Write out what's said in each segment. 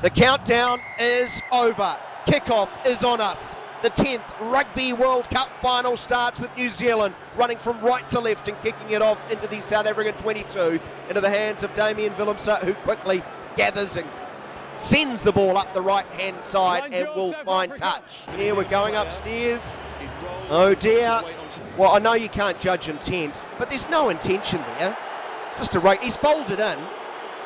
The countdown is over. Kickoff is on us. The 10th Rugby World Cup final starts with New Zealand running from right to left and kicking it off into the South African 22, into the hands of Damien Willemser, who quickly gathers and sends the ball up the right-hand side and will find touch. Here we're going upstairs. Oh dear. Well, I know you can't judge intent, but there's no intention there. It's just a rake. He's folded in.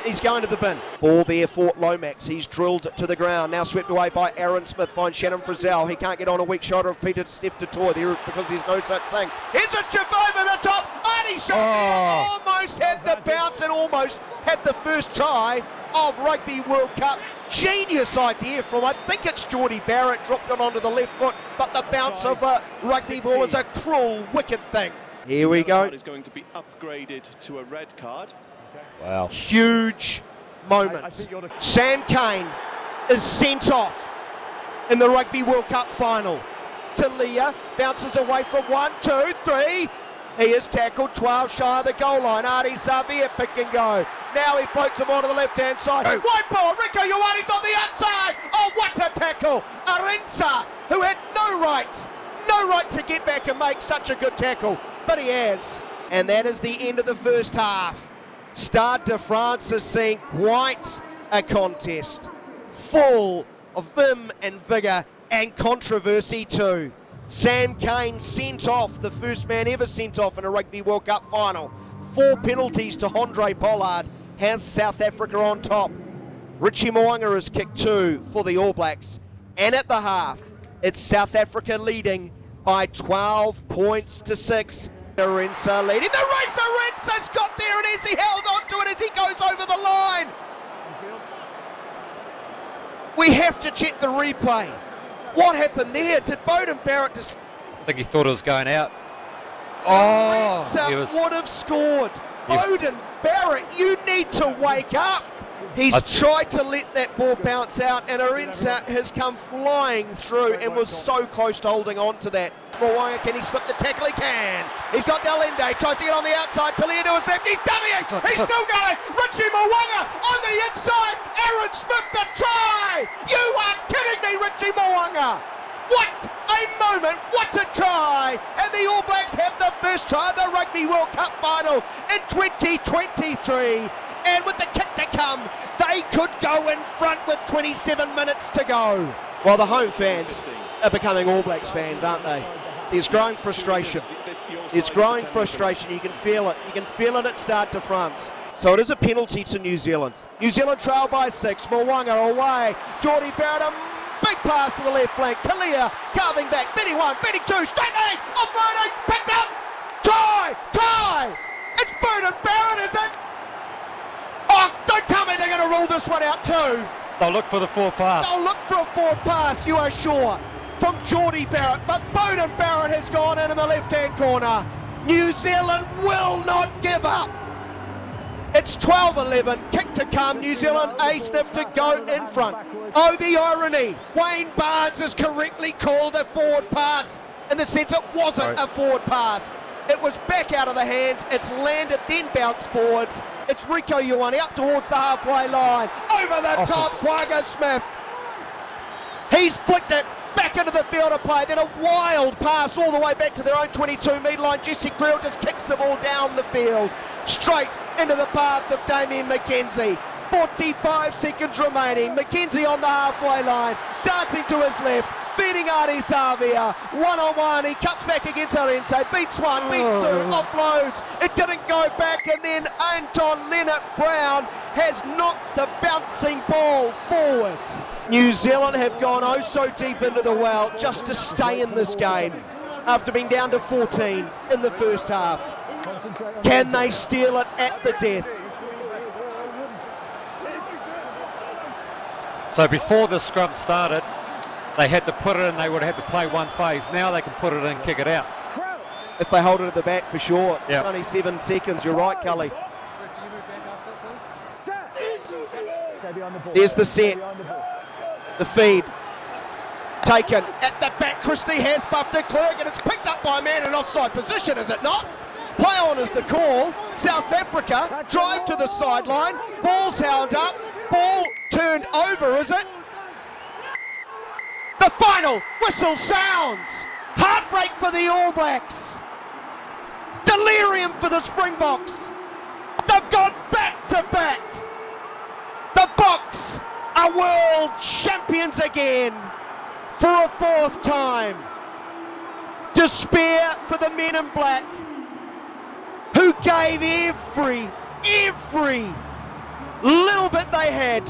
He's going to the bin. Ball there for Lomax. He's drilled to the ground. Now swept away by Aaron Smith. Finds Shannon Frizzell. He can't get on a weak shoulder of Peter Stiff to toy there because there's no such thing. Here's a chip over the top. Arnie Shot almost had the bounce and almost had the first try of Rugby World Cup. Genius idea from, I think it's Jordy Barrett. Dropped it onto the left foot, but the bounce of a rugby ball is a cruel, wicked thing. Here we go. Is going to be upgraded to a red card. Wow. Huge moment. Sam Kane is sent off in the Rugby World Cup final. Talia bounces away from 1, 2, 3. He is tackled 12 shy of the goal line. Arisavia pick and go. Now he floats him onto the left-hand side. Oh. White ball, Rieko Ioane's on the outside. Oh, what a tackle. Arinza, who had no right to get back and make such a good tackle, but he has. And that is the end of the first half. Stade de France has seen quite a contest, full of vim and vigour and controversy too. Sam Kane sent off, the first man ever sent off in a Rugby World Cup final. 4 penalties to Andre Pollard has South Africa on top. Richie Mo'unga has kicked 2 for the All Blacks. And at the half, it's South Africa leading by 12 points to 6. Arinza leading the race. Arinza's got there, and as he held on to it as he goes over the line. We have to check the replay. What happened there? Did Beauden Barrett just... I think he thought it was going out. Oh, Arinza would have scored. Yes. Beauden Barrett, you need to wake up. He's tried to let that ball bounce out, and Arinza has come flying through and was so close to holding on to that. Mawanga, can he slip the tackle? He can. He's got Dalende, tries to get on the outside. Talia to his left. He's dummy-ing. He's still going. Richie Mo'unga on the inside. Aaron Smith the try. You are kidding me, Richie Mo'unga. What a moment. What a try. And the All Blacks have the first try of the Rugby World Cup final in 2023. And with the kick to come, they could go in front with 27 minutes to go. Well, the home fans are becoming All Blacks fans, aren't they? There's growing frustration. It's growing frustration. You can feel it. You can feel it at Stade de France. So it is a penalty to New Zealand. New Zealand trail by 6. Mawanga away. Jordy Barrett, a big pass to the left flank. Talia carving back. Benny 1, Benny 2, straight 8, offloading, picked up. Try! It's Beauden Barrett, is it? Oh, don't tell me they're going to rule this one out too. They'll look for the 4 pass. They'll look for a 4 pass, you are sure, from Jordy Barrett. But Beauden Barrett has gone in the left-hand corner. New Zealand will not give up. It's 12-11, kick to come, New Zealand a sniff to go in front. Oh, the irony. Wayne Barnes has correctly called a forward pass in the sense it wasn't a forward pass. It was back out of the hands, it's landed, then bounced forward. It's Rieko Ioane up towards the halfway line. Over the top, Quagga Smith. He's flicked it back into the field of play. Then a wild pass all the way back to their own 22-metre line. Jesse Grell just kicks the ball down the field, straight into the path of Damien McKenzie. 45 seconds remaining. McKenzie on the halfway line, dancing to his left, feeding Arisavia. 1-on-1, he cuts back against Arense, beats 1, beats 2, offloads. It didn't go back, and then Anton Leonard-Brown has knocked the bouncing ball forward. New Zealand have gone oh so deep into the well just to stay in this game after being down to 14 in the first half. Can they steal it at the death? So before the scrum started, they had to put it in, they would have had to play one phase. Now they can put it in and kick it out. If they hold it at the back, for sure. Yep. 27 seconds, you're right, Cully. There's the set. The feed. Taken at the back. Christie has buffed it clear, and it's picked up by a man in offside position, is it not? Play on is the call. South Africa drive to the sideline. Ball's held up. Ball turned over, is it? The final whistle sounds. Heartbreak for the All Blacks. Delirium for the Springboks. They've gone back to back. The Boks are world champions again for a fourth time. Despair for the men in black who gave every little bit they had.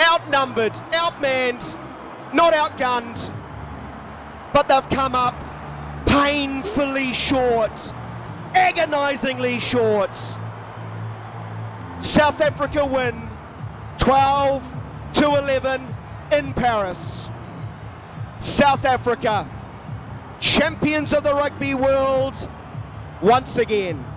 Outnumbered, outmanned, not outgunned, but they've come up painfully short, agonizingly short. South Africa win 12-11 in Paris. South Africa, champions of the rugby world once again.